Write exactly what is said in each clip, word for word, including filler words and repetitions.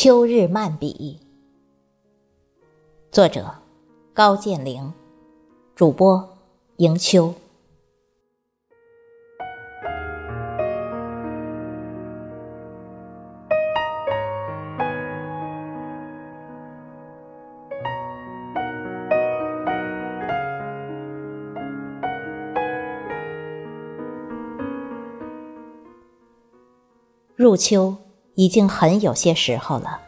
秋日漫笔，作者高建玲，主播迎秋。入秋已经很有些时候了，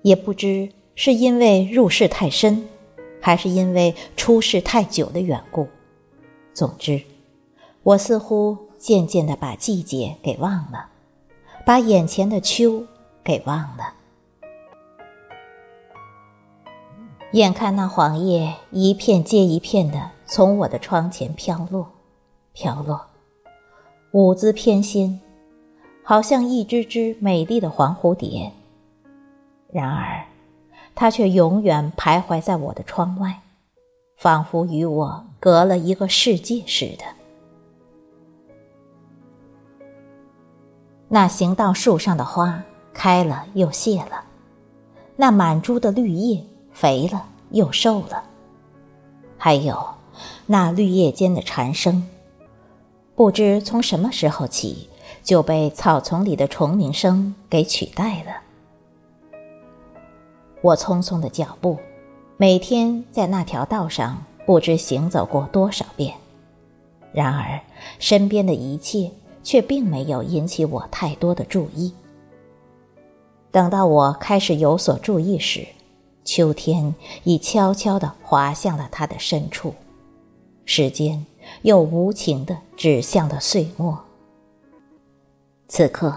也不知是因为入世太深，还是因为出世太久的缘故。总之，我似乎渐渐地把季节给忘了，把眼前的秋给忘了。眼看那黄叶一片接一片地从我的窗前飘落，飘落，舞姿翩跹，好像一只只美丽的黄蝴蝶，然而它却永远徘徊在我的窗外，仿佛与我隔了一个世界似的。那行道树上的花开了又谢了，那满株的绿叶肥了又瘦了，还有那绿叶间的蝉声，不知从什么时候起就被草丛里的虫鸣声给取代了。我匆匆的脚步，每天在那条道上不知行走过多少遍，然而身边的一切却并没有引起我太多的注意。等到我开始有所注意时，秋天已悄悄地滑向了它的深处，时间又无情地指向了岁末。此刻，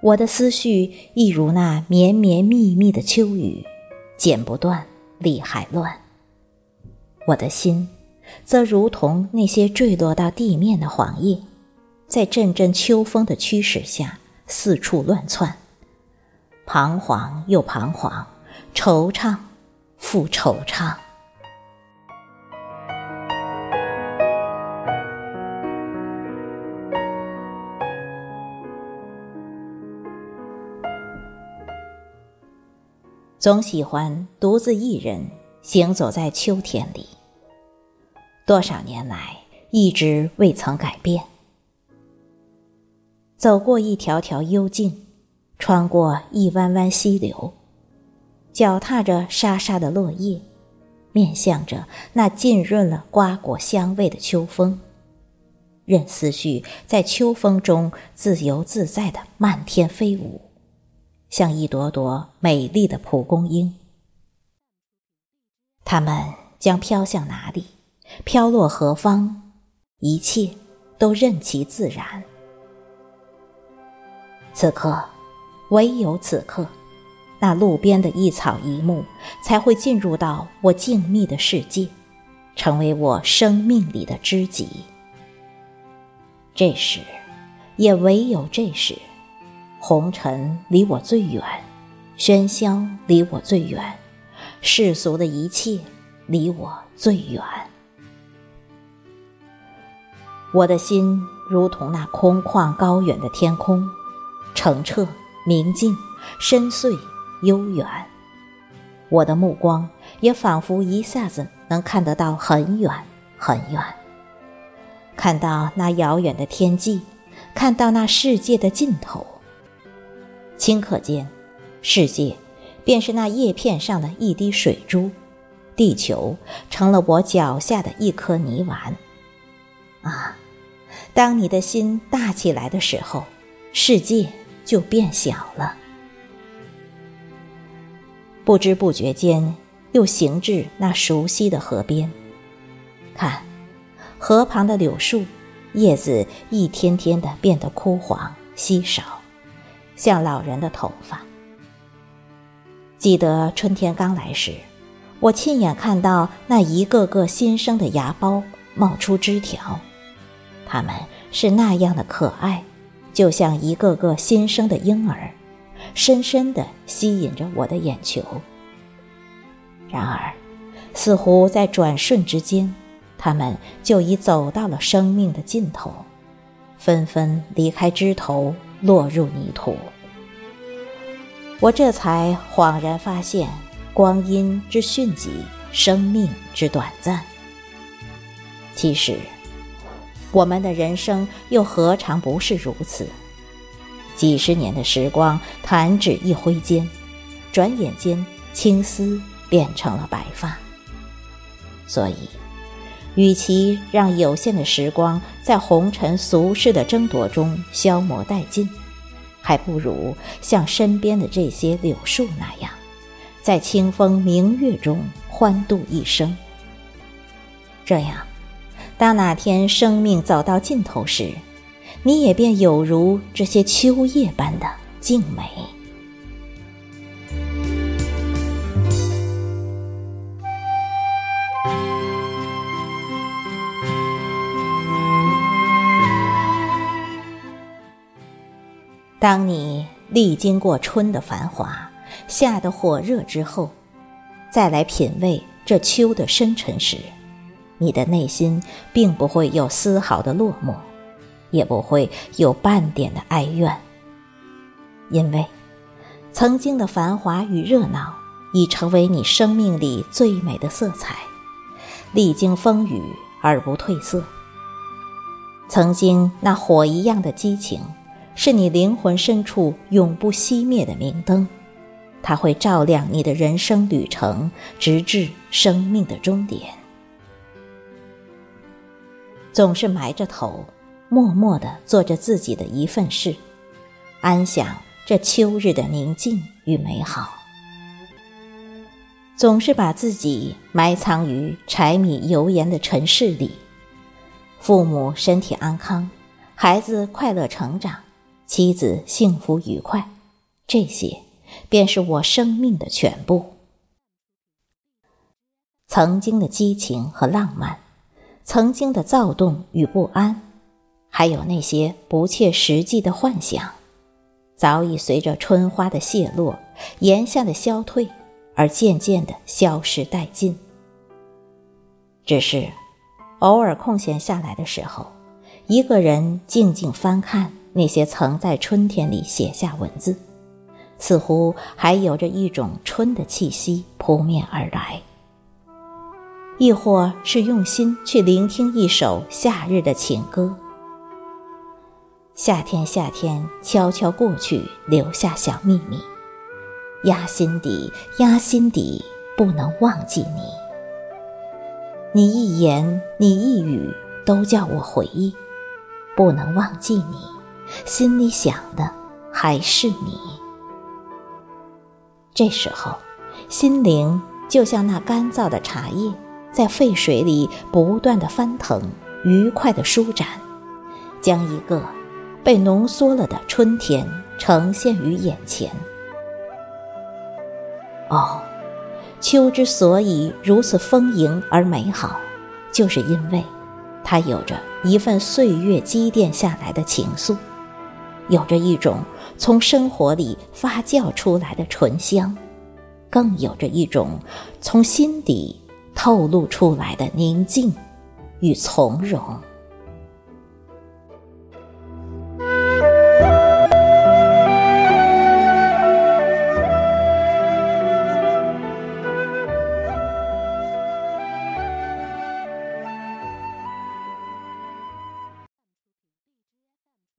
我的思绪一如那绵绵密密的秋雨，剪不断，理还乱。我的心则如同那些坠落到地面的黄叶，在阵阵秋风的驱使下四处乱窜，彷徨又彷徨，惆怅复惆怅。总喜欢独自一人行走在秋天里，多少年来一直未曾改变。走过一条条幽径，穿过一弯弯溪流，脚踏着沙沙的落叶，面向着那浸润了瓜果香味的秋风，任思绪在秋风中自由自在地漫天飞舞，像一朵朵美丽的蒲公英，它们将飘向哪里，飘落何方，一切都任其自然。此刻，唯有此刻，那路边的一草一木才会进入到我静谧的世界，成为我生命里的知己。这时，也唯有这时，红尘离我最远，喧嚣离我最远，世俗的一切离我最远。我的心如同那空旷高远的天空，澄澈明净，深邃悠远。我的目光也仿佛一下子能看得到很远很远，看到那遥远的天际，看到那世界的尽头。顷刻间，世界便是那叶片上的一滴水珠，地球成了我脚下的一颗泥丸。啊，当你的心大起来的时候，世界就变小了。不知不觉间，又行至那熟悉的河边，看，河旁的柳树，叶子一天天地变得枯黄稀少，像老人的头发。记得春天刚来时，我亲眼看到那一个个新生的芽苞冒出枝条，它们是那样的可爱，就像一个个新生的婴儿，深深地吸引着我的眼球。然而，似乎在转瞬之间，它们就已走到了生命的尽头，纷纷离开枝头，落入泥土。我这才恍然发现，光阴之迅疾，生命之短暂。其实，我们的人生又何尝不是如此？几十年的时光，弹指一挥间，转眼间，青丝变成了白发。所以，与其让有限的时光在红尘俗世的争夺中消磨殆尽，还不如像身边的这些柳树那样，在清风明月中欢度一生。这样，当哪天生命走到尽头时，你也便有如这些秋叶般的静美。当你历经过春的繁华，夏的火热之后，再来品味这秋的深沉时，你的内心并不会有丝毫的落寞，也不会有半点的哀怨。因为曾经的繁华与热闹已成为你生命里最美的色彩，历经风雨而不褪色。曾经那火一样的激情，是你灵魂深处永不熄灭的明灯，它会照亮你的人生旅程，直至生命的终点。总是埋着头，默默地做着自己的一份事，安享这秋日的宁静与美好。总是把自己埋藏于柴米油盐的尘世里，父母身体安康，孩子快乐成长，妻子幸福愉快，这些便是我生命的全部。曾经的激情和浪漫，曾经的躁动与不安，还有那些不切实际的幻想，早已随着春花的谢落，炎夏的消退，而渐渐地消失殆尽。只是偶尔空闲下来的时候，一个人静静翻看那些曾在春天里写下文字，似乎还有着一种春的气息扑面而来。亦或是用心去聆听一首夏日的情歌，夏天夏天悄悄过去，留下小秘密，压心底压心底，不能忘记你。你一言你一语，都叫我回忆，不能忘记你，心里想的还是你。这时候，心灵就像那干燥的茶叶，在沸水里不断地翻腾，愉快地舒展，将一个被浓缩了的春天呈现于眼前。哦，秋之所以如此丰盈而美好，就是因为它有着一份岁月积淀下来的情愫，有着一种从生活里发酵出来的醇香，更有着一种从心底透露出来的宁静与从容。